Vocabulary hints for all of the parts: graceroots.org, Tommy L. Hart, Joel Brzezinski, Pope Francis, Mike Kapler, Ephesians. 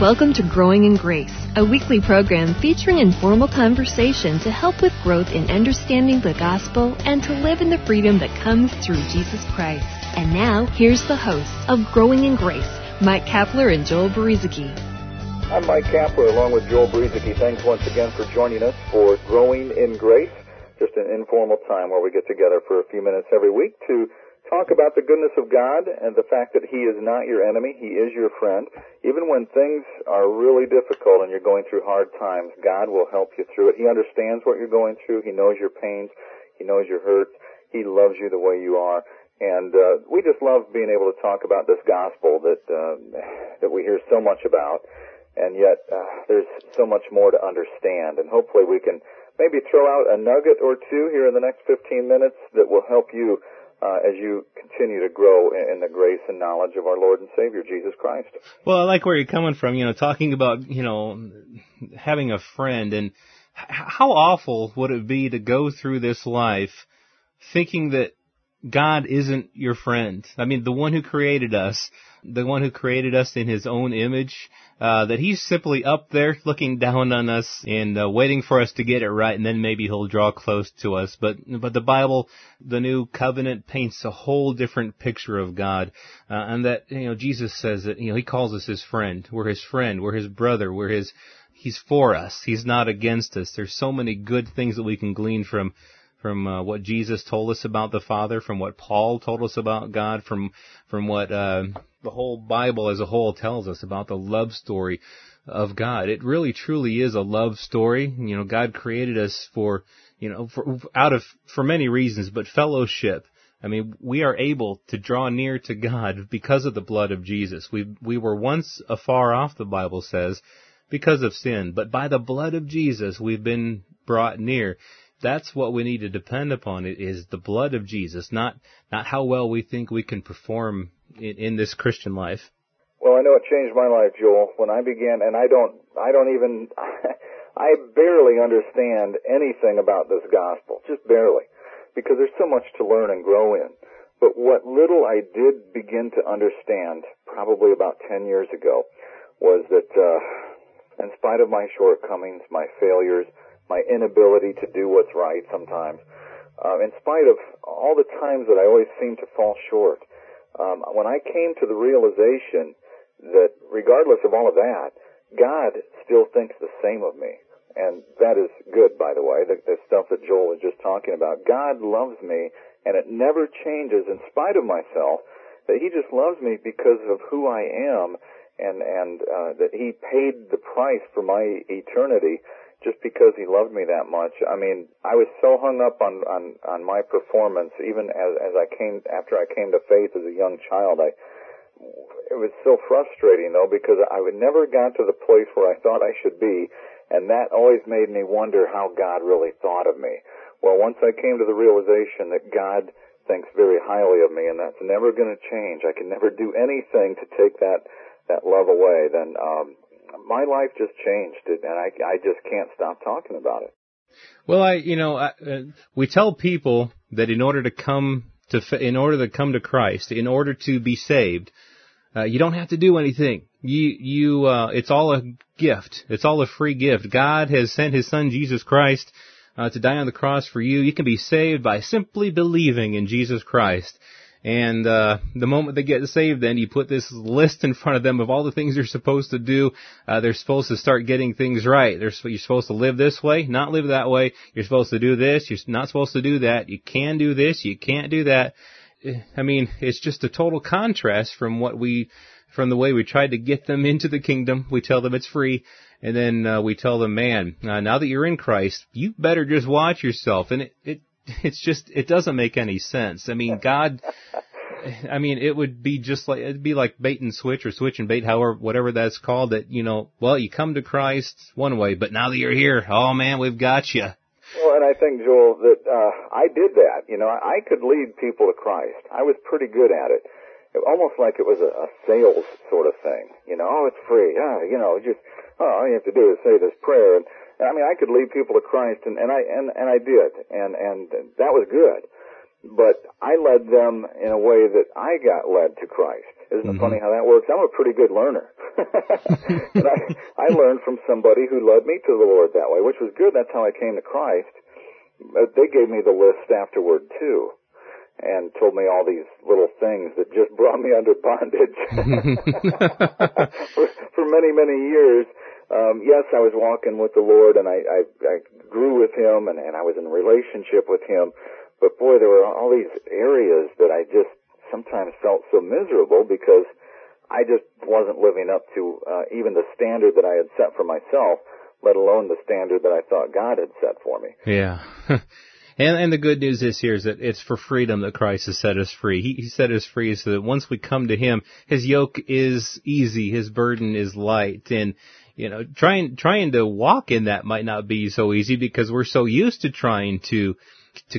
Welcome to Growing in Grace, a weekly program featuring informal conversation to help with growth in understanding the gospel and to live in the freedom that comes through Jesus Christ. And now, here's the hosts of Growing in Grace, Mike Kapler and Joel Brzezinski. I'm Mike Kapler, along with Joel Brzezinski. Thanks once again for joining us for Growing in Grace, just an informal time where we get together for a few minutes every week to talk about the goodness of God and the fact that He is not your enemy, He is your friend. Even when things are really difficult and you're going through hard times, God will help you through it. He understands what you're going through. He knows your pains. He knows your hurts. He loves you the way you are. And we just love being able to talk about this gospel that we hear so much about, and yet there's so much more to understand. And hopefully we can maybe throw out a nugget or two here in the next 15 minutes that will help you as you continue to grow in the grace and knowledge of our Lord and Savior, Jesus Christ. Well, I like where you're coming from, talking about, having a friend. And how awful would it be to go through this life thinking that God isn't your friend? I mean, the one who created us in His own image, that He's simply up there looking down on us and waiting for us to get it right, and then maybe He'll draw close to us. But the Bible, the New Covenant, paints a whole different picture of God, and that Jesus says that He calls us His friend. We're His friend. We're His brother. He's for us. He's not against us. There's so many good things that we can glean from what Jesus told us about the Father, from what Paul told us about God, from what the whole Bible as a whole tells us about the love story of God. It really, truly is a love story. God created us for many reasons, but fellowship. I mean, we are able to draw near to God because of the blood of Jesus. We were once afar off, the Bible says, because of sin, but by the blood of Jesus we've been brought near. That's what we need to depend upon. It is the blood of Jesus, not how well we think we can perform in this Christian life. Well, I know it changed my life, Joel, when I began, and I barely understand anything about this gospel, just barely, because there's so much to learn and grow in. But what little I did begin to understand, probably about 10 years ago, was that in spite of my shortcomings, my failures, my inability to do what's right sometimes, in spite of all the times that I always seem to fall short, when I came to the realization that regardless of all of that, God still thinks the same of me. And that is good, by the way, the stuff that Joel was just talking about. God loves me, and it never changes in spite of myself, that He just loves me because of who I am, and that He paid the price for my eternity, just because He loved me that much. I mean, I was so hung up on my performance, even after I came to faith as a young child. It was so frustrating, though, because I would never got to the place where I thought I should be, and that always made me wonder how God really thought of me. Well, once I came to the realization that God thinks very highly of me, and that's never going to change, I can never do anything to take that love away, then my life just changed, and I just can't stop talking about it. Well, we tell people that in order to come to Christ, in order to be saved, you don't have to do anything. It's all a gift. It's all a free gift. God has sent His Son Jesus Christ to die on the cross for you. You can be saved by simply believing in Jesus Christ. And the moment they get saved, then you put this list in front of them of all the things they're supposed to do. They're supposed to start getting things right. You're supposed to live this way, not live that way. You're supposed to do this. You're not supposed to do that. You can do this. You can't do that. I mean, it's just a total contrast from the way we tried to get them into the kingdom. We tell them it's free. And then we tell them, man, now that you're in Christ, you better just watch yourself. And it doesn't make any sense. I mean, it would be like bait and switch, or switch and bait, whatever that's called, that, you come to Christ one way, but now that you're here, oh man, we've got you. Well, and I think, Joel, that, I did that. I could lead people to Christ. I was pretty good at it. It almost like it was a sales sort of thing. It's free. All you have to do is say this prayer. And I could lead people to Christ, and I did, and that was good. But I led them in a way that I got led to Christ. Isn't it funny how that works? I'm a pretty good learner. And I learned from somebody who led me to the Lord that way, which was good. That's how I came to Christ. They gave me the list afterward, too, and told me all these little things that just brought me under bondage for many, many years. Yes, I was walking with the Lord, and I grew with him, and I was in a relationship with him. But, boy, there were all these areas that I just sometimes felt so miserable because I just wasn't living up to even the standard that I had set for myself, let alone the standard that I thought God had set for me. Yeah. And the good news is here is that it's for freedom that Christ has set us free. He set us free so that once we come to him, his yoke is easy, his burden is light. And, you know, trying to walk in that might not be so easy because we're so used to trying to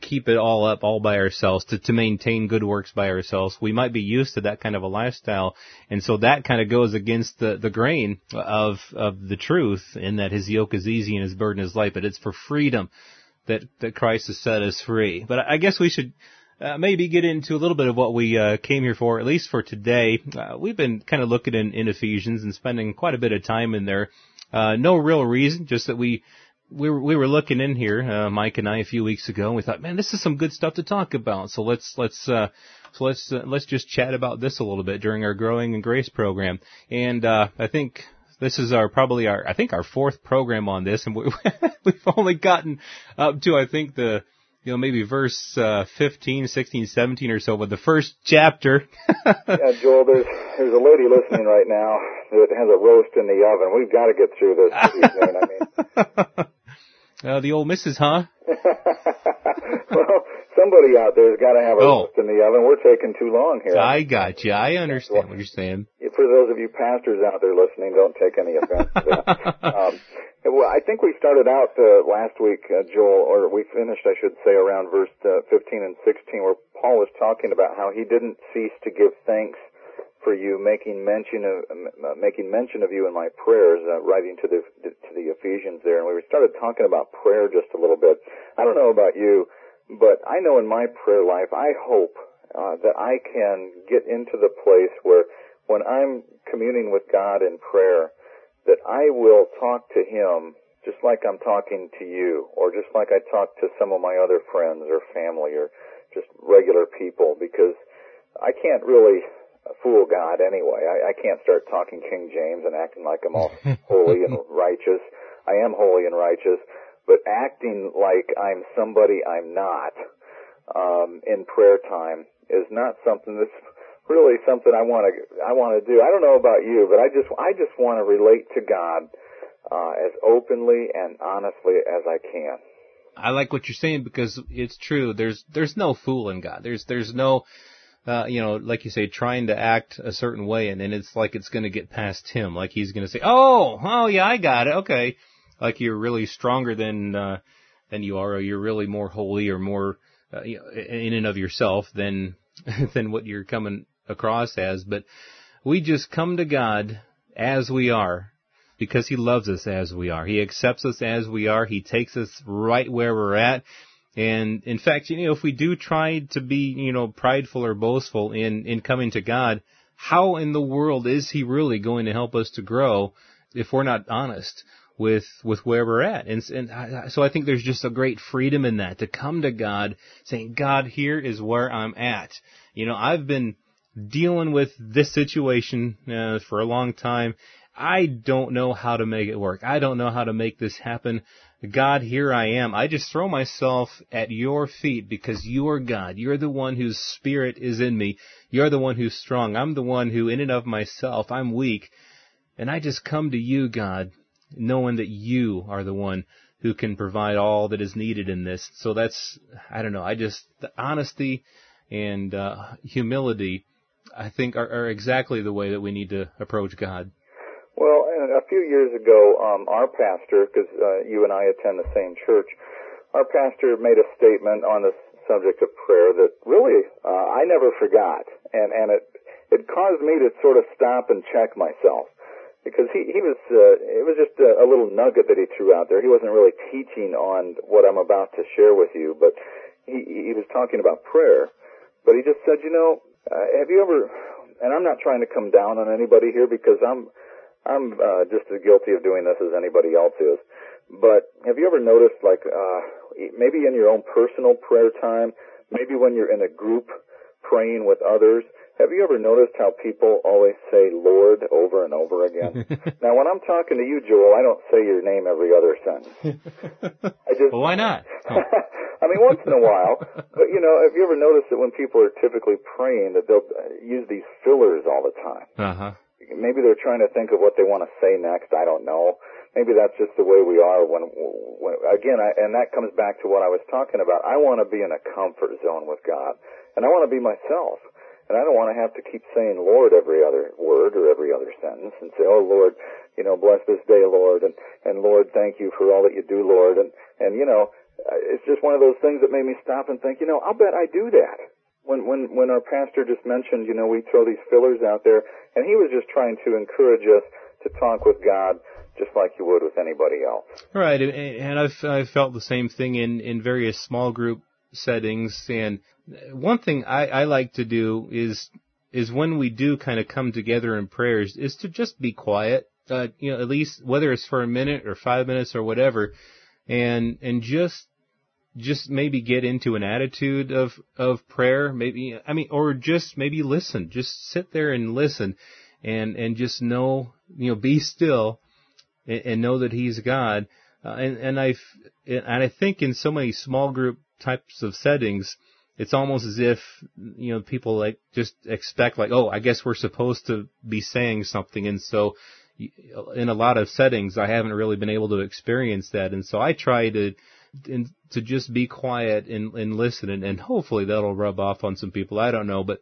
keep it all up all by ourselves, to maintain good works by ourselves. We might be used to that kind of a lifestyle. And so that kind of goes against the grain of the truth in that his yoke is easy and his burden is light, but it's for freedom that Christ has set us free. But I guess we should maybe get into a little bit of what we came here for, at least for today. We've been kind of looking in Ephesians and spending quite a bit of time in there. No real reason, just that we were looking in here, Mike and I, a few weeks ago, and we thought, man, this is some good stuff to talk about. So let's just chat about this a little bit during our Growing in Grace program. And I think this is our fourth program on this, and we've only gotten up to I think the maybe verse 15, 16, 17 or so, but the first chapter. Yeah, Joel, there's a lady listening right now that has a roast in the oven. We've got to get through this evening. The old missus, huh? Well, somebody out there's got to have a roast in the oven. We're taking too long here. I got you. I understand what you're saying. For those of you pastors out there listening, don't take any offense to that. Well, I think we started out last week, Joel, or we finished, I should say, around verse 15 and 16, where Paul was talking about how he didn't cease to give thanks for you, making mention of you in my prayers, writing to the Ephesians there, and we started talking about prayer just a little bit. I don't know about you, but I know in my prayer life, I hope that I can get into the place where when I'm communing with God in prayer, that I will talk to him just like I'm talking to you, or just like I talk to some of my other friends or family or just regular people, because I can't really fool God anyway. I can't start talking King James and acting like I'm all holy and righteous. I am holy and righteous, but acting like I'm somebody I'm not in prayer time is not something that's really something I want to do. I don't know about you, but I just want to relate to God as openly and honestly as I can. I like what you're saying because it's true. There's no fooling God. There's no like you say, trying to act a certain way, and then it's like it's going to get past him. Like he's going to say, oh, yeah, I got it, okay. Like you're really stronger than you are, or you're really more holy or more in and of yourself than what you're coming across as. But we just come to God as we are because he loves us as we are. He accepts us as we are. He takes us right where we're at. And in fact, if we do try to be, prideful or boastful in coming to God, how in the world is he really going to help us to grow if we're not honest with where we're at? And so I think there's just a great freedom in that, to come to God saying, God, here is where I'm at. I've been dealing with this situation for a long time. I don't know how to make it work. I don't know how to make this happen. God, here I am. I just throw myself at your feet because you are God. You're the one whose spirit is in me. You're the one who's strong. I'm the one who, in and of myself, I'm weak. And I just come to you, God, knowing that you are the one who can provide all that is needed in this. So that's, the honesty and humility, I think, are exactly the way that we need to approach God. Well, a few years ago, our pastor, because you and I attend the same church, our pastor made a statement on the subject of prayer that really I never forgot, and it caused me to sort of stop and check myself, because it was just a little nugget that he threw out there. He wasn't really teaching on what I'm about to share with you, but he was talking about prayer, but he just said, have you ever, and I'm not trying to come down on anybody here because I'm I'm just as guilty of doing this as anybody else is. But have you ever noticed, like, maybe in your own personal prayer time, maybe when you're in a group praying with others, have you ever noticed how people always say Lord over and over again? Now, when I'm talking to you, Joel, I don't say your name every other sentence. I just, well, why not? I mean, once in a while. But, you know, have you ever noticed that when people are typically praying that they'll use these fillers all the time? Uh-huh. Maybe they're trying to think of what they want to say next. I don't know. Maybe that's just the way we are. And that comes back to what I was talking about. I want to be in a comfort zone with God, and I want to be myself, and I don't want to have to keep saying Lord every other word or every other sentence and say, oh, Lord, you know, bless this day, Lord, and Lord, thank you for all that you do, Lord. And you know, it's just one of those things that made me stop and think, you know, I'll bet I do that. When our pastor just mentioned, you know, we throw these fillers out there, and he was just trying to encourage us to talk with God just like you would with anybody else. Right, and I've felt the same thing in various small group settings. And one thing I like to do is when we do kind of come together in prayers is to just be quiet, you know, at least whether it's for a minute or 5 minutes or whatever, and just maybe get into an attitude of prayer, maybe, I mean, or just maybe listen, just sit there and listen and just know, you know, be still. And know that He's God, and I think in so many small group types of settings, it's almost as if, you know, people like just expect like, oh, I guess we're supposed to be saying something, and so in a lot of settings, I haven't really been able to experience that, and so I try to just be quiet and listen, and hopefully that'll rub off on some people. I don't know, but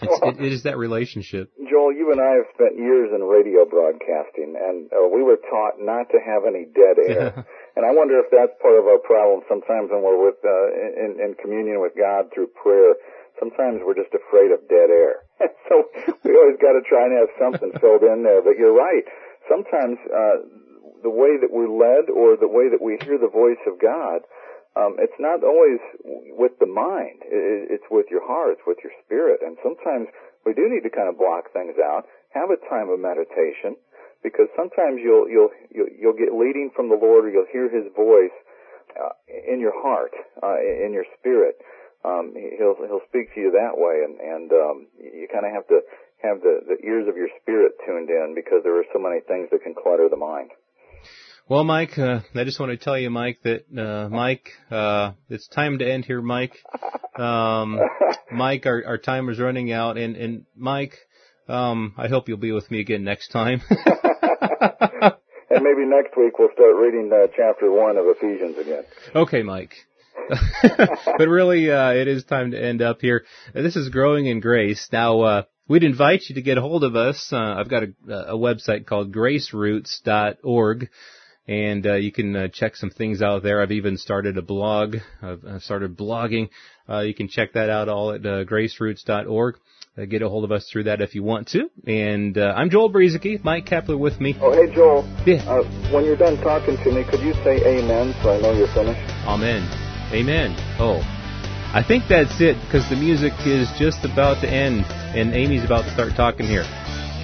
it is that relationship. Joel, you and I have spent years in radio broadcasting, and we were taught not to have any dead air. And I wonder if that's part of our problem sometimes when we're with in communion with God through prayer. Sometimes we're just afraid of dead air. So we always got to try and have something filled in there. But you're right. Sometimes the way that we're led or the way that we hear the voice of God, it's not always with the mind. It's with your heart. It's with your spirit. And sometimes we do need to kind of block things out, have a time of meditation, because sometimes you'll get leading from the Lord, or you'll hear His voice in your heart, in your spirit. He'll speak to you that way, and you kind of have to have the ears of your spirit tuned in, because there are so many things that can clutter the mind. Well, Mike, I just want to tell you, Mike, that it's time to end here, Mike. Mike, our time is running out, and Mike, I hope you'll be with me again next time. And maybe next week we'll start reading chapter 1 of Ephesians again. Okay, Mike. But really, it is time to end up here. This is Growing in Grace. Now, we'd invite you to get a hold of us. I've got a website called graceroots.org. And you can check some things out there. I've even started a blog. I've started blogging. You can check that out all at graceroots.org. Get a hold of us through that if you want to. And I'm Joel Brzezinski, Mike Kapler with me. Oh, hey, Joel. Yeah. When you're done talking to me, could you say amen so I know you're finished? Amen. Amen. Oh, I think that's it, because the music is just about to end and Amy's about to start talking here.